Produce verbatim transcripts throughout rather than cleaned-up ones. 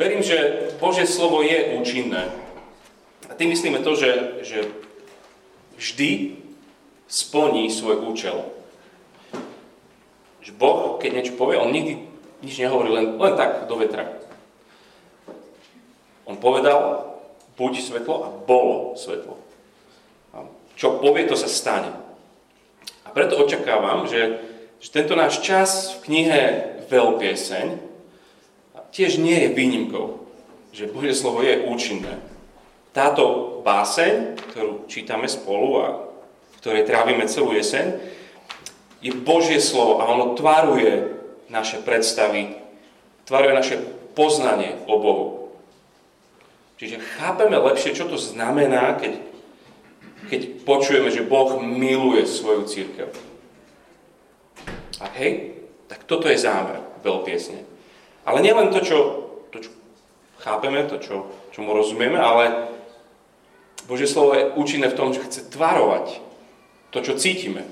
Verím, že Božie slovo je účinné. A tým myslíme to, že, že vždy splní svoj účel. Že Boh, keď niečo povie, on nikdy nič nehovorí, len, len tak do vetra. On povedal, buď svetlo a bolo svetlo. A čo povie, to sa stane. A preto očakávam, že, že tento náš čas v knihe Veľpieseň tiež nie je výnimkou, že Božie slovo je účinné. Táto báseň, ktorú čítame spolu a v ktorej trávime celú jeseň, je Božie slovo a ono tvaruje naše predstavy, tvaruje naše poznanie o Bohu. Čiže chápeme lepšie, čo to znamená, keď, keď počujeme, že Boh miluje svoju cirkev. A hej, tak toto je zámer Veľpiesne. Ale nielen to, čo, to, čo chápeme, to, čo, čo mu rozumieme, ale Božie slovo je účinné v tom, že chce tvarovať to, čo cítime.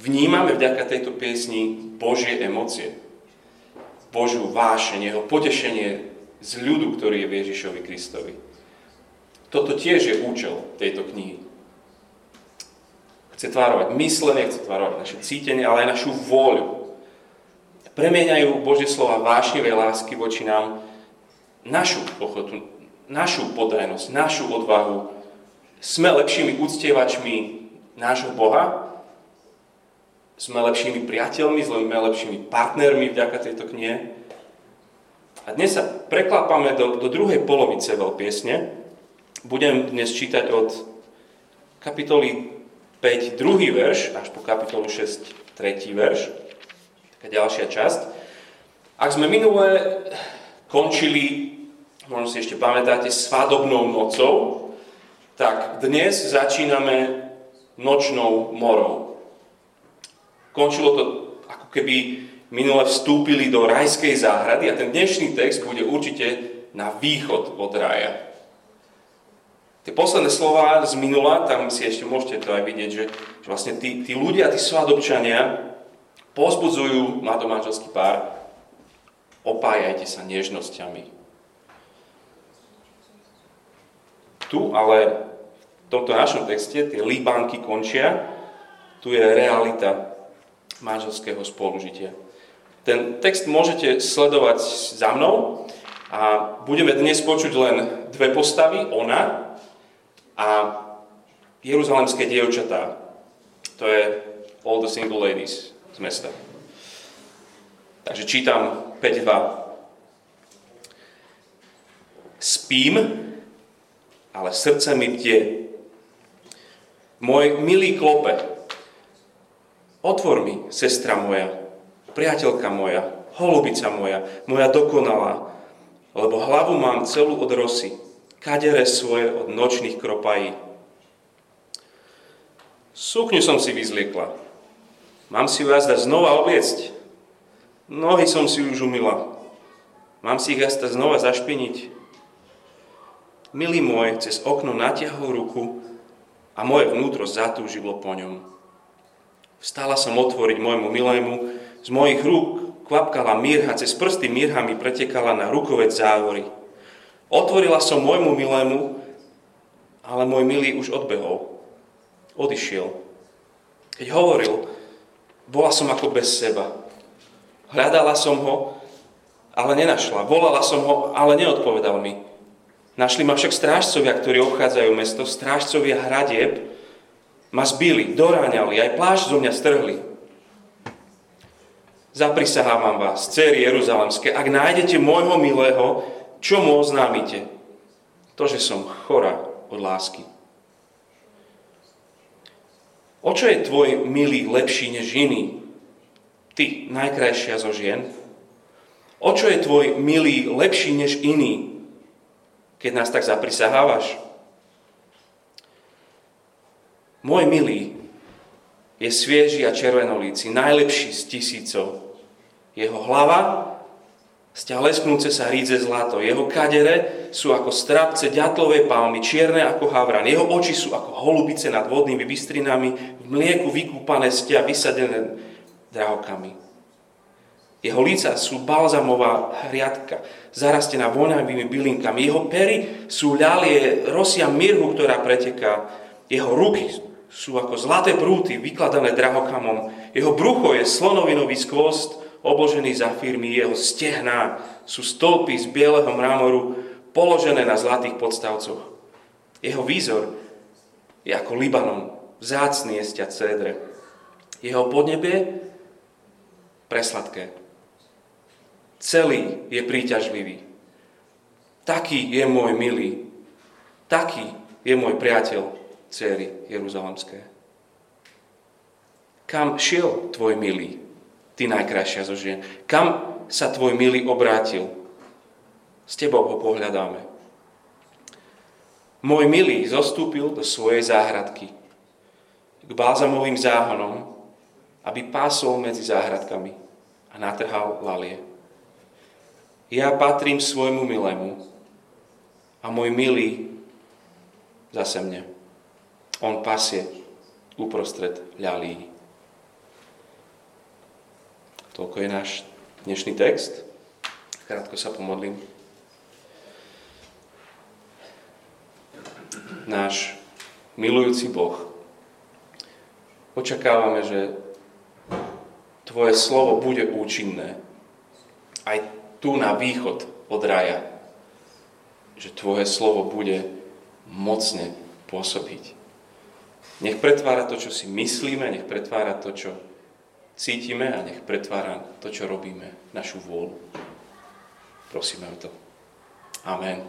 Vnímame vďaka tejto piesni Božie emócie, Božiu vášeň, jeho potešenie z ľudu, ktorý je v Ježišovi Kristovi. Toto tiež je účel tejto knihy. Chce tvarovať myslenie, chce tvarovať naše cítenie, ale aj našu vôľu. Premieňajú Božie slova vášnivej lásky voči nám našu ochotu, našu podajnosť, našu odvahu. Sme lepšími uctievačmi nášho Boha, sme lepšími priateľmi, sme lepšími partnermi vďaka tejto knihe. A dnes sa preklápame do, do druhej polovice Veľpiesne. Budem dnes čítať od kapitoly päť, druhý verš, až po kapitolu šesť, tretí verš. Taká ďalšia časť. Ak sme minulé končili, možno si ešte pamätáte, svadobnou nocou, tak dnes začíname nočnou morou. Končilo to, ako keby minule vstúpili do rajskej záhrady a ten dnešný text bude určite na východ od raja. Tie posledné slova z minula, tam si ešte môžete to aj vidieť, že, že vlastne tí, tí ľudia, tí svadobčania, pozbudzujú mladomanželský pár, opájajte sa nežnosťami. Tu ale v tomto našom texte tie líbánky končia, tu je realita manželského spolužitia. Ten text môžete sledovať za mnou a budeme dnes počuť len dve postavy, ona a jeruzalemské dievčatá. To je all the single ladies z mesta. Takže čítam päť dva. Spím, ale srdce mi bdie. Môj milý klope, otvor mi, sestra moja, priateľka moja, holubica moja, moja dokonalá, lebo hlavu mám celú od rosy, kadere svoje od nočných kropají. Sukňu som si vyzliekla, mám si ju jazda znova obliecť. Nohy som si už umila. Mám si ich jazda znova zašpiniť. Milý môj, cez okno natiahol ruku a moje vnútro zatúžilo po ňom. Vstala som otvoriť môjmu milému. Z mojich rúk kvapkala mirha, cez prsty mirha mi pretekala na rukovec závory. Otvorila som môjmu milému, ale môj milý už odbehol. Odišiel. Keď hovoril, bola som ako bez seba. Hľadala som ho, ale nenašla. Volala som ho, ale neodpovedal mi. Našli ma však strážcovia, ktorí obchádzajú mesto, strážcovia hradieb. Ma zbili, doráňali, aj plášť zo mňa strhli. Zaprisahávam vás, dcéry jeruzalemské, ak nájdete môjho milého, čo mu oznámite? To, že som chorá od lásky. O čo je tvoj milý lepší než iný? Ty, najkrajšia zo žien. O čo je tvoj milý lepší než iný, keď nás tak zaprisahávaš? Môj milý je svieži a červenolíci, najlepší z tisícov. Jeho hlava sťa lesknúce sa rýdze zlato. Jeho kadere sú ako strápce ďatlovej palmy, čierne ako havran. Jeho oči sú ako holubice nad vodnými bystrinami, v mlieku vykúpané sťa, vysadené drahokami. Jeho líca sú balzamová hriadka, zarastená voňavými bylinkami. Jeho pery sú ľalie rosia mirhu, ktorá preteká. Jeho ruky sú ako zlaté prúty, vykladané drahokamom. Jeho brucho je slonovinový skvost, obložený zafírmi. Jeho stehná sú stĺpy z bieleho mramoru, položené na zlatých podstavcoch. Jeho výzor je ako Libanon, vzácny jesťa cédre. Jeho podnebie presladké. Celý je príťažlivý. Taký je môj milý. Taký je môj priateľ, dcéry jeruzalemské. Kam šiel tvoj milý, ty najkrajšia zo žien? Kam sa tvoj milý obrátil? S tebou ho pohľadáme. Môj milý zostúpil do svojej záhradky k bálzamovým záhonom, aby pásol medzi záhradkami a natrhal lalie. Ja patrím svojmu milému a môj milý zase mne. On pasie uprostred ľalí. Toľko je náš dnešný text. Krátko sa pomodlím. Náš milujúci Boh, očakávame, že tvoje slovo bude účinné aj tu na východ od raja, že tvoje slovo bude mocne pôsobiť. Nech pretvára to, čo si myslíme, nech pretvára to, čo cítime a nech pretvára to, čo robíme, našu vôľu. Prosíme o to. Amen.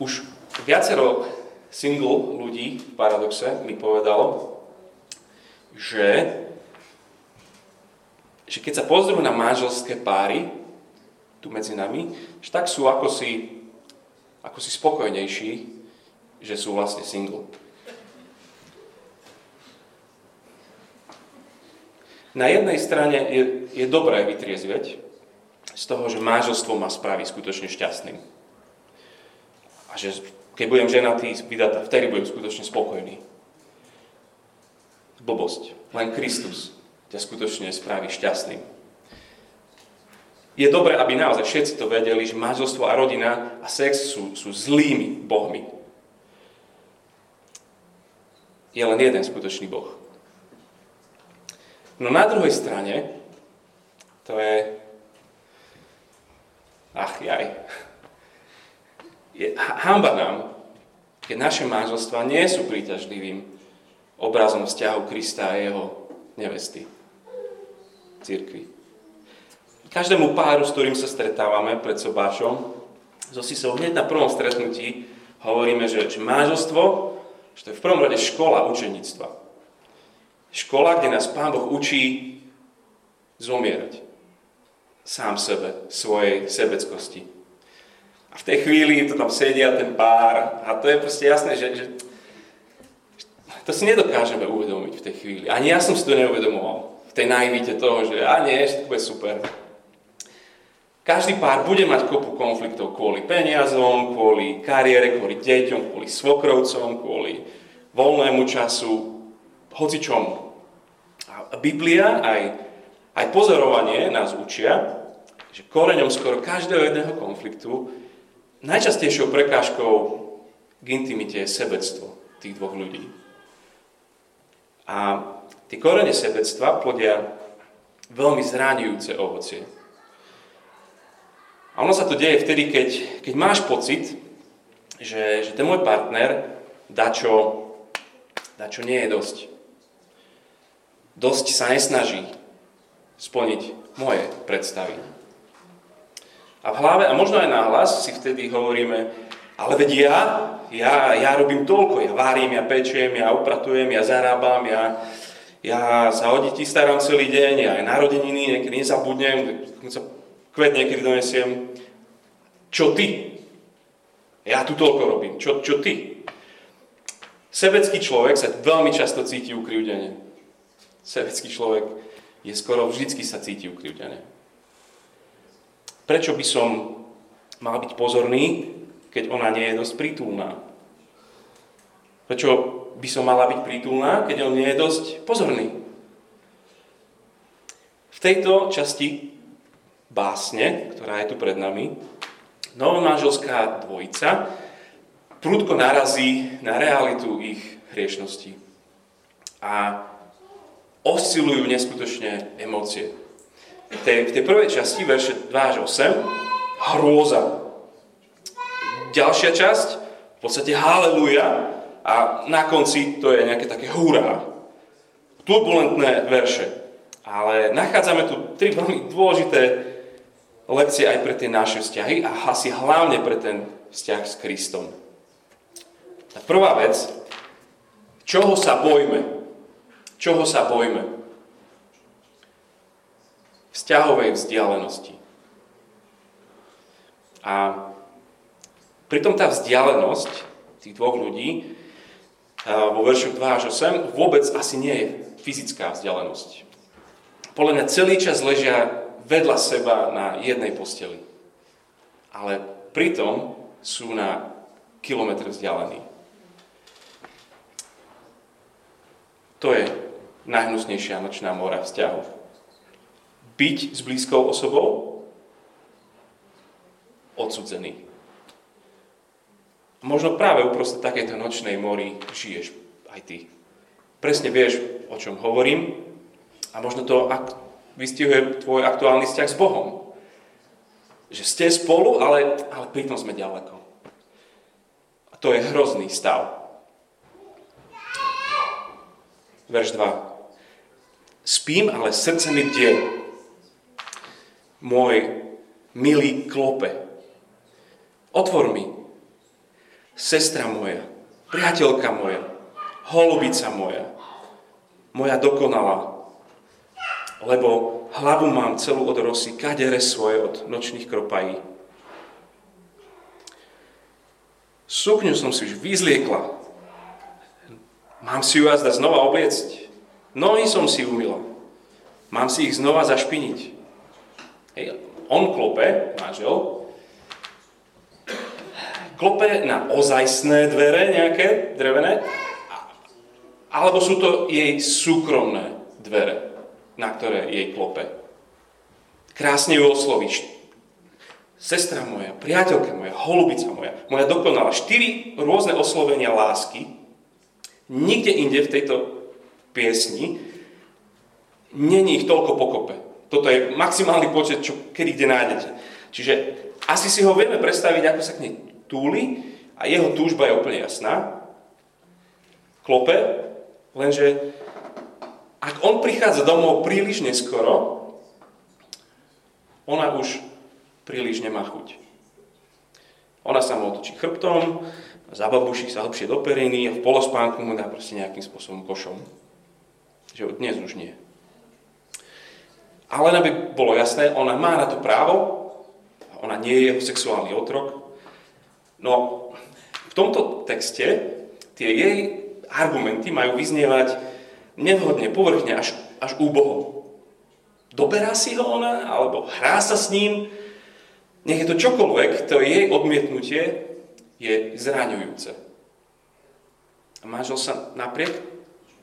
Už viacero single ľudí v Paradoxe mi povedalo, že že keď sa pozrú na manželské páry tu medzi nami, že tak sú ako si, ako si spokojnejší, že sú vlastne single. Na jednej strane je, je dobré vytriezvieť z toho, že manželstvo má spraviť skutočne šťastným. A že keď budem ženatý, vydatá, vtedy budem skutočne spokojný. Blbosť. Len Kristus ťa skutočne spraví šťastným. Je dobré, aby naozaj všetci to vedeli, že manželstvo a rodina a sex sú, sú zlými bohmi. Je len jeden skutočný boh. No na druhej strane, to je... Ach jaj. Je hanba nám, keď naše manželstvá nie sú príťažlivým obrazom vzťahu Krista a jeho nevesty. Cirkvi. Každému páru, s ktorým sa stretávame pred sobášom, so Sisou hneď na prvom stretnutí hovoríme, že manželstvo, že to je v prvom rade škola učeníctva. Škola, kde nás Pán Boh učí zomierať sám sebe, svojej sebeckosti. A v tej chvíli to tam sedia ten pár a to je proste jasné, že, že to si nedokážeme uvedomiť v tej chvíli. Ani ja som si to neuvedomoval. Tej najvite toho, že a nie, všetko je super. Každý pár bude mať kopu konfliktov kvôli peniazom, kvôli kariére, kvôli deťom, kvôli svokrovcom, kvôli voľnému času, hocičomu. A Biblia aj, aj pozorovanie nás učia, že koreňom skoro každého jedného konfliktu najčastejšou prekážkou k intimite je sebectvo tých dvoch ľudí. A tie korene sebectva plodia veľmi zraňujúce ovocie. A ono sa to deje vtedy, keď, keď máš pocit, že, že ten môj partner dá čo, dá čo nie je dosť. Dosť sa nesnaží splniť moje predstavy. A v hlave, a možno aj nahlas, si vtedy hovoríme, ale veď ja, ja, ja robím toľko, ja varím, ja pečiem, ja upratujem, ja zarábam, ja... Ja sa o deti starám celý deň, ja aj narodeniny, niekedy nezabudnem, kvet niekedy donesiem. Čo ty? Ja tu toľko robím. Čo, čo ty? Sebecký človek sa veľmi často cíti ukrivdene. Sebecký človek je skoro vždycky sa cíti ukrivdene. Prečo by som mal byť pozorný, keď ona nie je dosť prítulná? Prečo by som mala byť prítulná, keď on nie je dosť pozorný. V tejto časti básne, ktorá je tu pred nami, novomanželská dvojica prudko narazí na realitu ich hriešnosti a oscilujú neskutočne emócie. V tej, v tej prvej časti, verše dva až osem, hrôza. Ďalšia časť, v podstate haleluja, a na konci to je nejaké také hurá. Turbulentné verše. Ale nachádzame tu tri veľmi dôležité lekcie aj pre tie naše vzťahy a asi hlavne pre ten vzťah s Kristom. Tá prvá vec, čoho sa bojme? Čoho sa bojme? Vzťahovej vzdialenosti. A pritom tá vzdialenosť tých dvoch ľudí vo veršoch dva až osem vôbec asi nie je fyzická vzdialenosť. Podľa mňa celý čas ležia vedľa seba na jednej posteli. Ale pritom sú na kilometr vzdialení. To je najhnusnejšia nočná mora vzťahu. Byť s blízkou osobou? Odsudzený. Možno práve uprostred takejto nočnej mory žiješ aj ty. Presne vieš, o čom hovorím, a možno to ak vystihuje tvoj aktuálny vzťah s Bohom. Že ste spolu, ale, ale pritom sme ďaleko. A to je hrozný stav. Verš dva. Spím, ale srdce mi bdie. Môj milý klope. Otvor mi. Sestra moja. Priateľka moja. Holubica moja. Moja dokonalá. Lebo hlavu mám celú od rosy, kadere svoje od nočných kropají. Sukňu som si už vyzliekla. Mám si ju azda znova obliecť. Nohy som si umyla. Mám si ich znova zašpiniť. Hej, on klope, manžel. Klope na ozajstné dvere nejaké, drevené. Alebo sú to jej súkromné dvere, na ktoré jej klope. Krásne ju oslovíš. Sestra moja, priateľka moja, holubica moja, moja dokonala. Štyri rôzne oslovenia lásky. Nikde inde v tejto piesni není ich toľko pokope. Toto je maximálny počet, čo kedy kde nájdete. Čiže asi si ho vieme predstaviť, ako sa k nej túli, a jeho túžba je úplne jasná. Klope, lenže ak on prichádza domov príliš neskoro, ona už príliš nemá chuť. Ona sa mu otočí chrbtom, zababuší sa hlbšie do periny a v polospánku mu dá proste nejakým spôsobom košom. Že dnes už nie. Ale aby bolo jasné, ona má na to právo, ona nie je jeho sexuálny otrok. No, v tomto texte tie jej argumenty majú vyznievať nevhodne, povrchne, až, až úboho. Doberá si ho ona, alebo hrá sa s ním. Nech je to čokoľvek, to jej odmietnutie je zraňujúce. A manžel sa napriek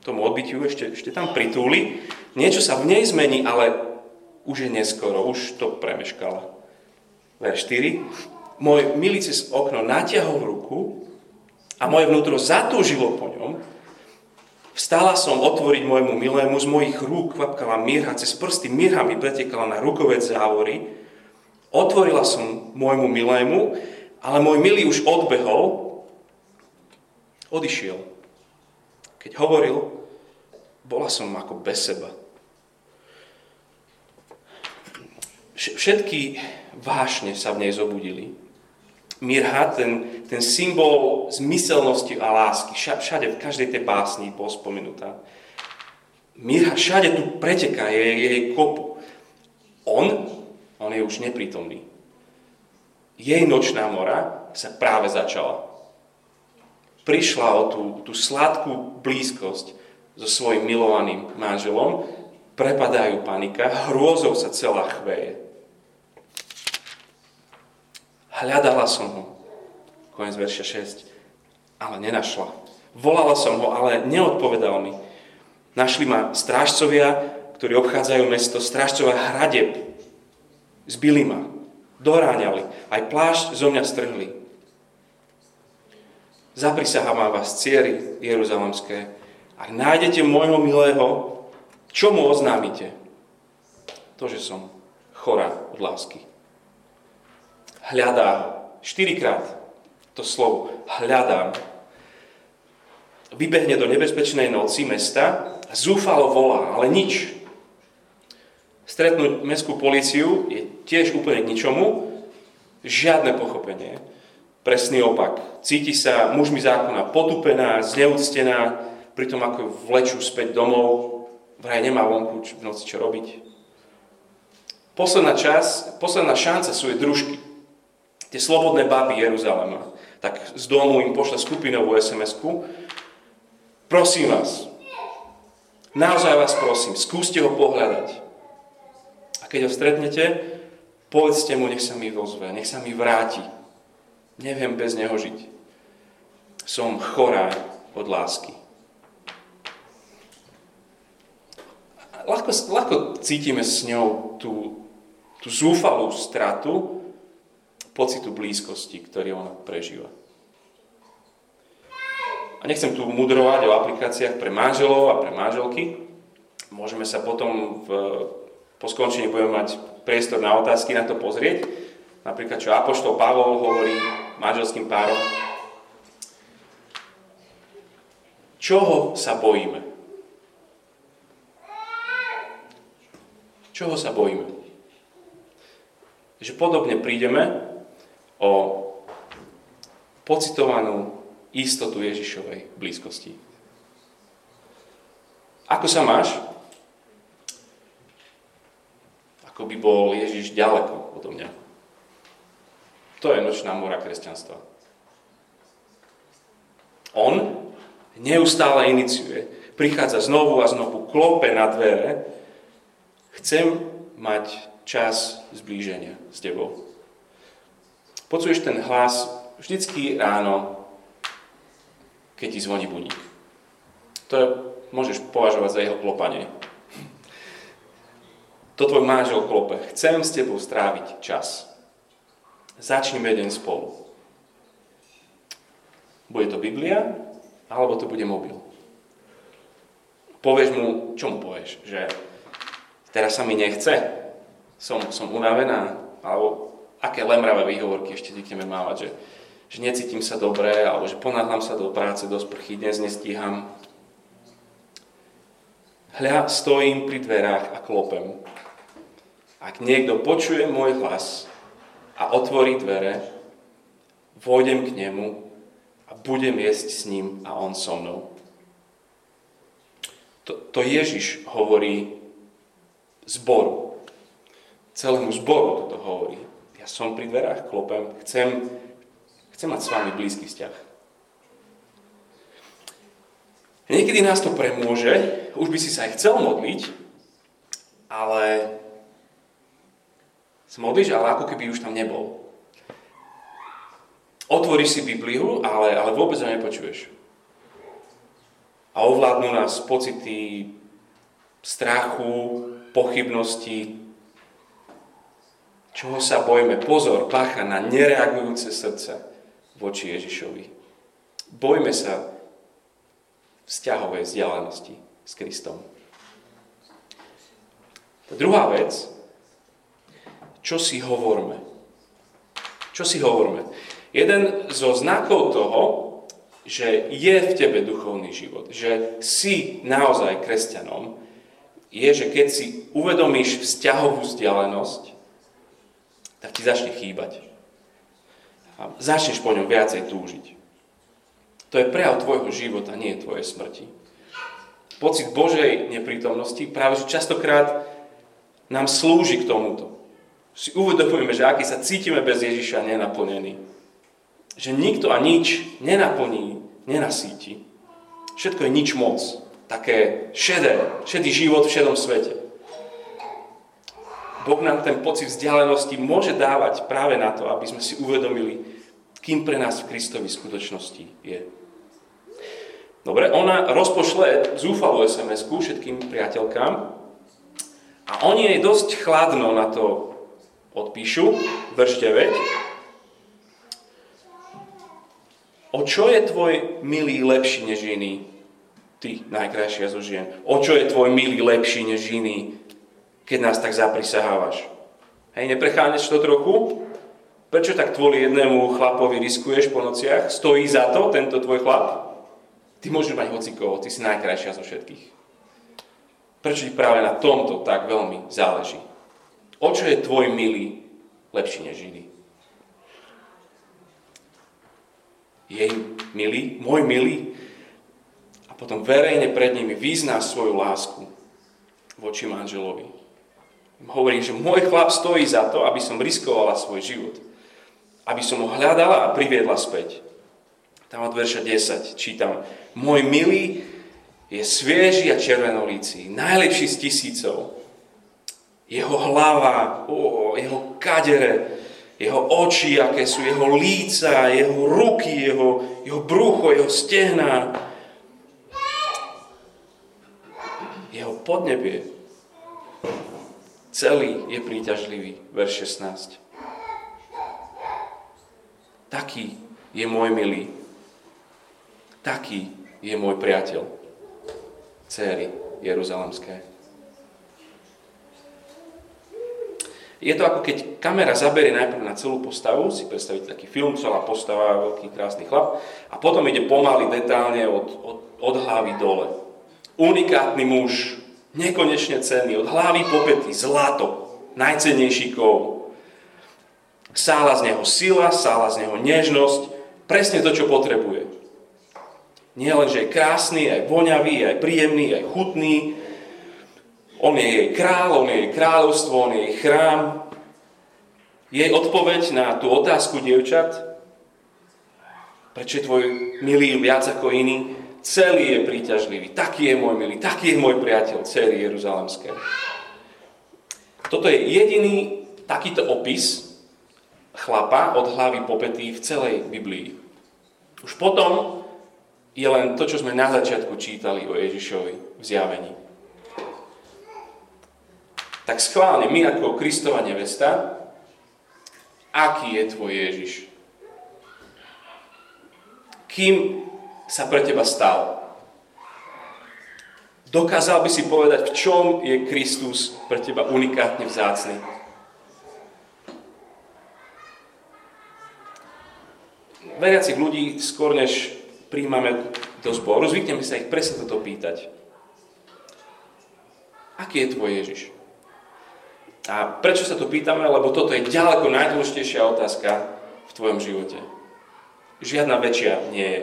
tomu odbytiu ešte, ešte tam pritúli. Niečo sa v nej zmení, ale už je neskoro, už to premeškala. Verš štyri. Môj milý cez okno natiahol ruku a moje vnútro zatúžilo po ňom. Vstala som otvoriť môjmu milému, z mojich rúk kvapkala mirha, cez prsty mirha mi pretekala na rukovec závory. Otvorila som môjmu milému, ale môj milý už odbehol, odišiel. Keď hovoril, bola som ako bez seba. Všetky vášne sa v nej zobudili. Mirha, ten, ten symbol zmyselnosti a lásky, všade, v každej tej básni bol spomenutá. Mirha všade tu preteká, je jej kopu. On, on je už neprítomný. Jej nočná mora sa práve začala. Prišla o tú, tú sladkú blízkosť so svojím milovaným manželom, prepadajú panika, hrôzou sa celá chveje. Hľadala som ho, koniec verša šesť, ale nenašla. Volala som ho, ale neodpovedal mi. Našli ma strážcovia, ktorí obchádzajú mesto, strážcovia hradeb. Zbili ma, doráňali, aj plášť zo mňa strhli. Zaprisahám vás, céry jeruzalemské, ak nájdete môjho milého, čo mu oznámite? To, že som chorá od lásky. Hľadám. Štyrikrát to slovo. Hľadám. Vybehne do nebezpečnej noci mesta, zúfalo volá, ale nič. Stretnúť mestskú políciu je tiež úplne k ničomu. Žiadne pochopenie. Presný opak. Cíti sa mužmi zákona potupená, zneúctená, pritom ako vlečú späť domov, vraj nemá vonku v noci čo robiť. Posledná čas, posledná šanca sú jej družky. Tie slobodné baby Jeruzalema. Tak z domu im pošla skupinovú es em esku. Prosím vás, naozaj vás prosím, skúste ho pohľadať. A keď ho stretnete, povedzte mu, nech sa mi ozve, nech sa mi vráti. Neviem bez neho žiť. Som chorá od lásky. Ľahko, ľahko cítime s ňou tú tú zúfalú stratu pocitu blízkosti, ktorý ona prežíva. A nechcem tu mudrovať o aplikáciách pre manželov a pre manželky. Môžeme sa potom v, po skončení budeme mať priestor na otázky, na to pozrieť. Napríklad, čo apoštol Pavol hovorí manželským párom. Čoho sa bojíme? Čoho sa bojíme? Že podobne prídeme o pocitovanú istotu Ježišovej blízkosti. Ako sa máš? Ako by bol Ježiš ďaleko odo mňa. To je nočná mora kresťanstva. On neustále iniciuje, prichádza znovu a znovu, klope na dvere. Chcem mať čas zblíženia s tebou. Počuješ ten hlas vždycky ráno, keď ti zvoní budík. To je, môžeš považovať za jeho klopanie. To tvoj manžel klope. Chcem s tebou stráviť čas. Začnime deň spolu. Bude to Biblia, alebo to bude mobil. Povieš mu, čo mu povieš? Že teraz sa mi nechce, som, som unavená, alebo aké lemravé výhovorky ešte zvykneme mávať, že, že necítim sa dobre, alebo že ponáhľam sa do práce, do sprchy, dnes nestíham. Hľa, stojím pri dverách a klopem. Ak niekto počuje môj hlas a otvorí dvere, vôjdem k nemu a budem jesť s ním a on so mnou. To, to Ježiš hovorí zboru. Celému zboru toto hovorí. Ja som pri dverách, klopem, chcem, chcem mať s vami blízky vzťah. Niekedy nás to premôže, už by si sa aj chcel modliť, ale modlíš, ale ako keby už tam nebol. Otvoríš si Bibliu, ale, ale vôbec ho nepočuješ. A ovládnu nás pocity strachu, pochybnosti, čoho sa bojíme? Pozor, pácha na nereagujúce srdce voči Ježišovi. Bojme sa vzťahovej vzdialenosti s Kristom. Tá druhá vec, čo si hovoríme. Čo si hovoríme? Jeden zo znakov toho, že je v tebe duchovný život, že si naozaj kresťanom, je, že keď si uvedomíš vzťahovú vzdialenosť, tak ti začne chýbať. A začneš po ňom viacej túžiť. To je prejav tvojho života, nie tvojej smrti. Pocit Božej neprítomnosti práve že častokrát nám slúži k tomuto. Si uvedomujeme, že aký sa cítime bez Ježiša nenaplnený. Že nikto a nič nenaplní, nenasíti. Všetko je nič moc. Také šedé, šedý život v šedom svete. Boh nám ten pocit vzdialenosti môže dávať práve na to, aby sme si uvedomili, kým pre nás v Kristovi skutočnosti je. Dobre, ona rozpošle zúfalú es em esku všetkým priateľkám a oni jej dosť chladno na to odpíšu, verš deväť. O čo je tvoj milý lepší než iný? Ty, najkrajšia zo žien. O čo je tvoj milý lepší než iný, keď nás tak zaprisahávaš? Hej, neprecháňaš to trochu? Prečo tak tvoj jednému chlapovi riskuješ po nociach? Stojí za to tento tvoj chlap? Ty môžeš mať hocikoho, ty si najkrajšia zo všetkých. Prečo ti práve na tomto tak veľmi záleží? O čo je tvoj milý lepší než iný? Jej milý, môj milý. A potom verejne pred nimi vyzná svoju lásku voči manželovi. Hovorím, že môj chlap stojí za to, aby som riskovala svoj život. Aby som ho hľadala a priviedla späť. Tam od verša desať čítam. Môj milý je svieži a červenolíci, najlepší z tisícov. Jeho hlava, ó, jeho kadere, jeho oči, aké sú, jeho líca, jeho ruky, jeho, jeho brucho, jeho stehná. Jeho podnebie celý je príťažlivý, verš šestnásť. Taký je môj milý. Taký je môj priateľ, céry jeruzalemské. Je to ako keď kamera zaberie najprv na celú postavu, si predstavíte taký film, celá postava, veľký krásny chlap, a potom ide pomaly, detálne od, od, od hlavy dole. Unikátny muž, nekonečne cenný, od hlavy po pety, zlato, najcennejší kov. Sála z neho sila, sála z neho nežnosť, presne to, čo potrebuje. Nie len, že je krásny, aj voňavý, aj príjemný, aj chutný. On je jej král, on je jej kráľovstvo, on je jej chrám. Jej odpoveď na tú otázku dievčat, prečo je tvoj milý viac ako iný, celý je príťažlivý. Taký je môj milý, taký je môj priateľ, céry jeruzalemské. Toto je jediný takýto opis chlapa od hlavy po pety v celej Biblii. Už potom je len to, čo sme na začiatku čítali o Ježišovi v zjavení. Tak schválne, my ako Kristova nevesta, aký je tvoj Ježiš? Kým sa pre teba stal? Dokázal by si povedať, v čom je Kristus pre teba unikátne vzácny? Veriacich ľudí skôr než príjmame do zboru, zvykneme sa ich presne toto pýtať. Aký je tvoj Ježiš? A prečo sa to pýtame? Lebo toto je ďaleko najdôležitejšia otázka v tvojom živote. Žiadna väčšia nie je.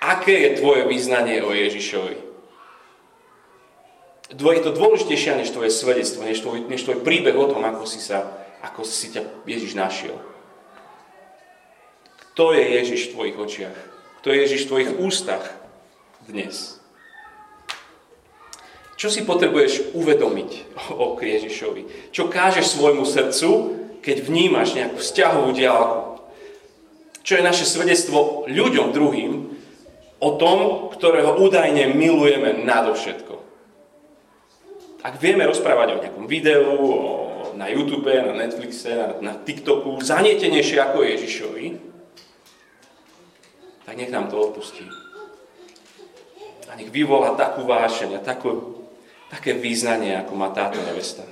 Aké je tvoje vyznanie o Ježišovi? Je to dôležitejšie než tvoje svedectvo, než tvoj, než tvoj príbeh o tom, ako si, sa, ako si ťa Ježiš našiel. Kto je Ježiš v tvojich očiach? To je Ježiš v tvojich ústach dnes. Čo si potrebuješ uvedomiť o Ježišovi? Čo kážeš svojmu srdcu, keď vnímaš nejakú vzťahovú diálku? Čo je naše svedectvo ľuďom druhým o tom, ktorého údajne milujeme nadovšetko? Ak vieme rozprávať o nejakom videu, o, na YouTube, na Netflixe, na, na TikToku, zanietenejšie ako Ježišovi, tak nech nám to odpustí. A nech vyvolá takú vášeň a takú, také význanie, ako má táto nevesta.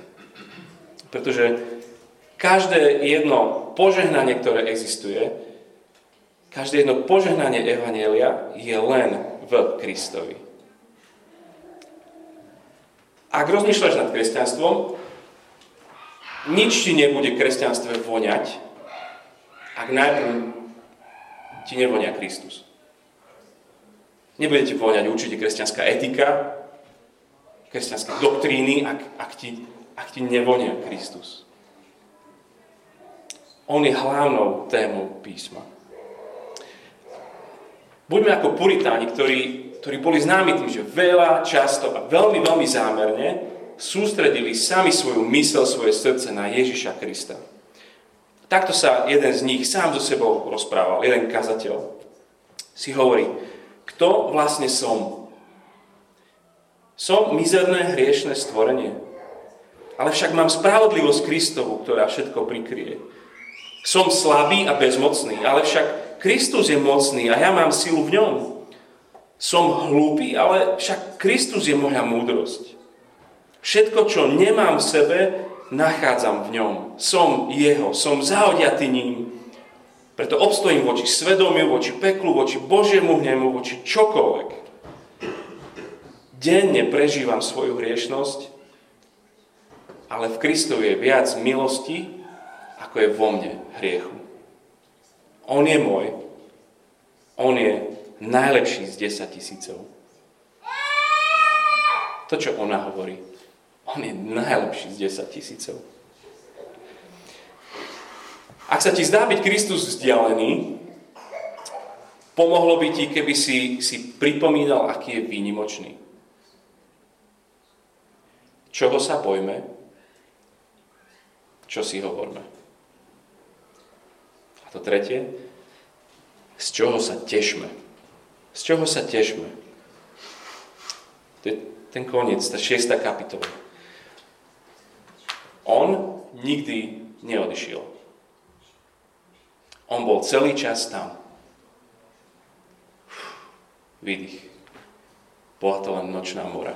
Pretože každé jedno požehnanie, ktoré existuje, každé jedno požehnanie Evanjelia je len v Kristovi. Ak rozmýšľaš nad kresťanstvom, nič ti nebude kresťanstve voňať, ak najprv ti nevonia Kristus. Nebude ti voňať určite kresťanská etika, kresťanské doktríny, ak, ak, ti, ak ti nevonia Kristus. On je hlavnou témou písma. Buďme ako puritáni, ktorí, ktorí boli známi tým, že veľa, často a veľmi, veľmi zámerne sústredili sami svoju mysel, svoje srdce na Ježiša Krista. Takto sa jeden z nich sám so sebou rozprával, jeden kazateľ. Si hovorí, kto vlastne som. Som mizerné hriešne stvorenie. Ale však mám spravodlivosť Kristovu, ktorá všetko prikrie. Som slabý a bezmocný, ale však Kristus je mocný a ja mám silu v ňom. Som hlúpy, ale však Kristus je moja múdrosť. Všetko, čo nemám v sebe, nachádzam v ňom. Som jeho, som zaodiatý ním. Preto obstojím voči svedomiu, voči peklu, voči Božiemu hnemu, voči čokoľvek. Denne prežívam svoju hriešnosť, ale v Kristovi je viac milosti, ako je vo mne hriechu. On je môj. On je najlepší z desaťtisícov. To, čo ona hovorí. On je najlepší z desaťtisícov. Ak sa ti zdá byť Kristus vzdialený, pomohlo by ti, keby si, si pripomínal, aký je výnimočný. Čoho sa bojme? Čo si hovorme? A to tretie, z čoho sa tešme? Z čoho sa tešme? To je ten koniec, tá šiesta kapitola. On nikdy neodišiel. On bol celý čas tam. Výdych. Bola to len nočná mora.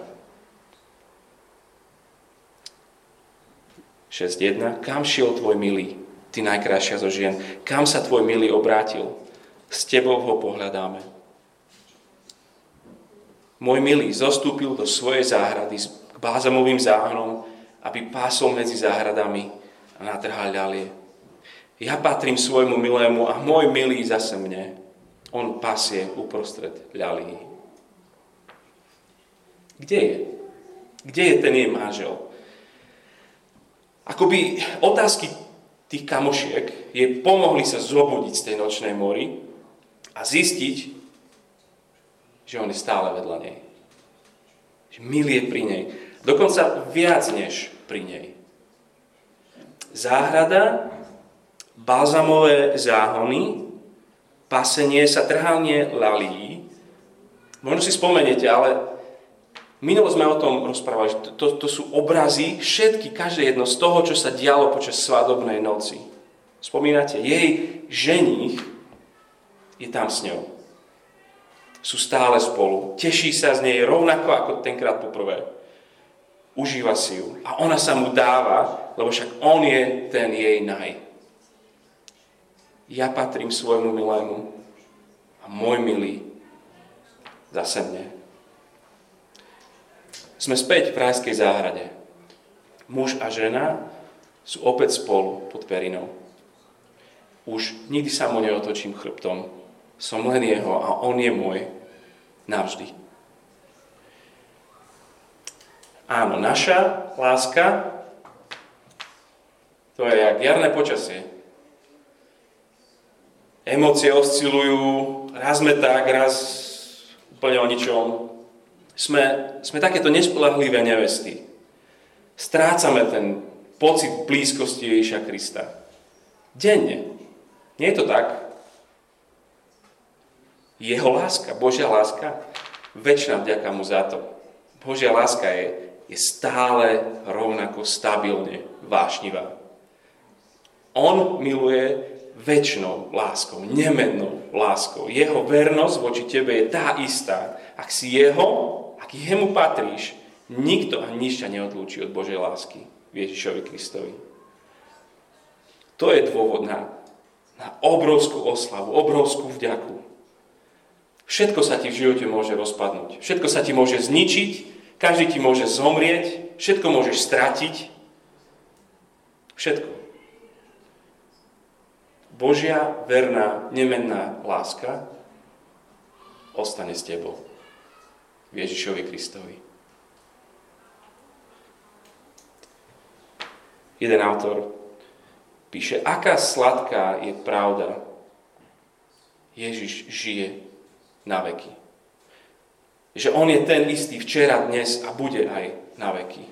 šesť jedna. Kam šiel tvoj milý, ty najkrajšia zo žien? Kam sa tvoj milý obrátil? S tebou ho pohľadáme. Môj milý zostúpil do svojej záhrady s bálzamovým záhnom, aby pásol medzi záhradami a natrhal ľalie. Ja patrím svojmu milému a môj milý zase mne. On pasie uprostred ľalí. Kde je? Kde je ten jej manžel? Akoby otázky tých kamošiek jej pomohli sa zobudiť z tej nočnej mory a zistiť, že on je stále vedľa nej. Že milý je pri nej. Dokonca viac než pri nej. Záhrada, balzamové záhony, pasenie sa, trhanie lalí. Možno si spomeniete, ale minulo sme o tom rozprávali. To, to sú obrazy, všetky, každé jedno z toho, čo sa dialo počas svadobnej noci. Spomínate, jej ženích je tam s ňou. Sú stále spolu. Teší sa z nej rovnako ako tenkrát poprvé. Užíva si ju. A ona sa mu dáva, lebo však on je ten jej naj. Ja patrím svojmu milému a môj milý zase mne. Sme späť v rajskej záhrade. Muž a žena sú opäť spolu pod perinou. Už nikdy sa mu neotočím chrbtom. Som len jeho a on je môj navždy. Áno, naša láska to je jak jarné počasie. Emócie oscilujú, raz sme tak, raz úplne o ničom. Sme, sme takéto nespoľahlivé nevesty. Strácame ten pocit blízkosti Ježiša Krista. Denne. Nie je to tak? Jeho láska, Božia láska, večná vďaka mu za to. Božia láska je, je stále rovnako stabilne vášnivá. On miluje večnou láskou, nemennou láskou. Jeho vernosť voči tebe je tá istá. Ak si jeho, ak jemu patríš, nikto a nič ťa neodlúči od Božej lásky v Ježišovi Kristovi. To je dôvod na, na obrovskú oslavu, obrovskú vďaku. Všetko sa ti v živote môže rozpadnúť. Všetko sa ti môže zničiť, každý ti môže zomrieť, všetko môžeš stratiť. Všetko. Božia, verná, nemenná láska ostane s tebou v Ježišovi Kristovi. Jeden autor píše, aká sladká je pravda, Ježiš žije na veky. Že on je ten istý včera, dnes a bude aj na veky.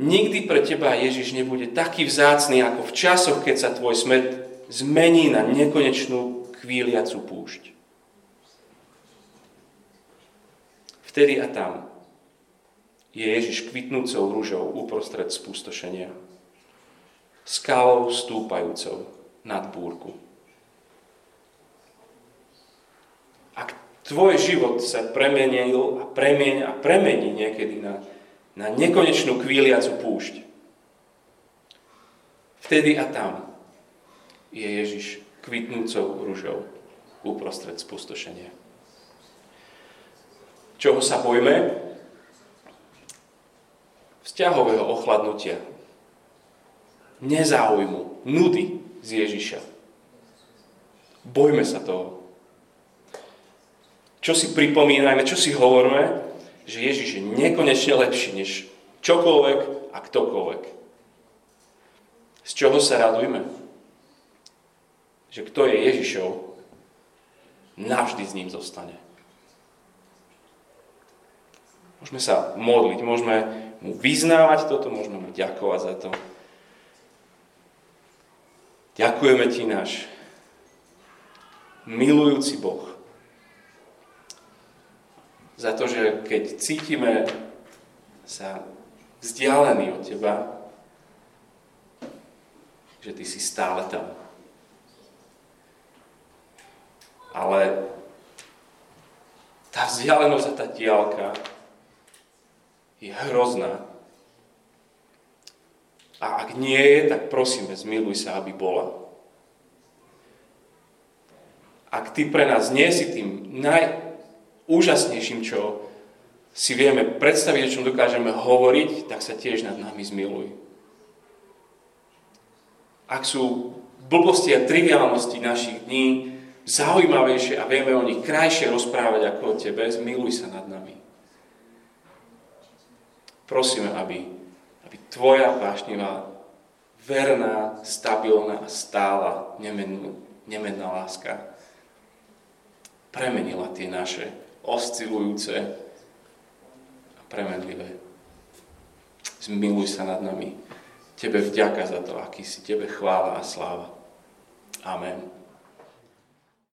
Nikdy pre teba Ježiš nebude taký vzácny, ako v časoch, keď sa tvoj smet zmení na nekonečnú chvíliacu púšť. Vtedy a tam je Ježiš kvitnúcou ružou uprostred spustošenia, skalou stúpajúcou nad búrku. Ak tvoj život sa premenil a premení a premení niekedy na, na nekonečnú kvíliacu púšť, vtedy a tam je Ježiš kvitnúcou ružou uprostred spustošenia. Čoho sa bojme? Vzťahového ochladnutia, nezáujmu, nudy z Ježiša. Bojme sa toho. Čo si pripomínajme, čo si hovoríme, že Ježiš je nekonečne lepší než čokoľvek a ktokoľvek. Z čoho sa radujme? Že kto je Ježišov, navždy s ním zostane. Môžeme sa modliť, môžeme mu vyznávať toto, môžeme mu ďakovať za to. Ďakujeme ti, náš milujúci Boh, za to, že keď cítime sa vzdialení od teba, že ty si stále tam. Ale tá vzdialenosť a tá diaľka je hrozná. A ak nie je, tak prosíme, zmiluj sa, aby bola. Ak ty pre nás nie si tým najúžasnejším, čo si vieme predstaviť, o čom dokážeme hovoriť, tak sa tiež nad nami zmiluj. Ak sú blbosti a triviálnosti našich dní zaujímavejšie a vieme o nich krajšie rozprávať ako o tebe, zmiluj sa nad nami. Prosíme, aby, aby tvoja vášnivá, verná, stabilná a stála nemenná, nemenná láska premenila tie naše oscilujúce a premenlivé. Zmiluj sa nad nami. Tebe vďaka za to, aký si. Tebe chvála a sláva. Amen.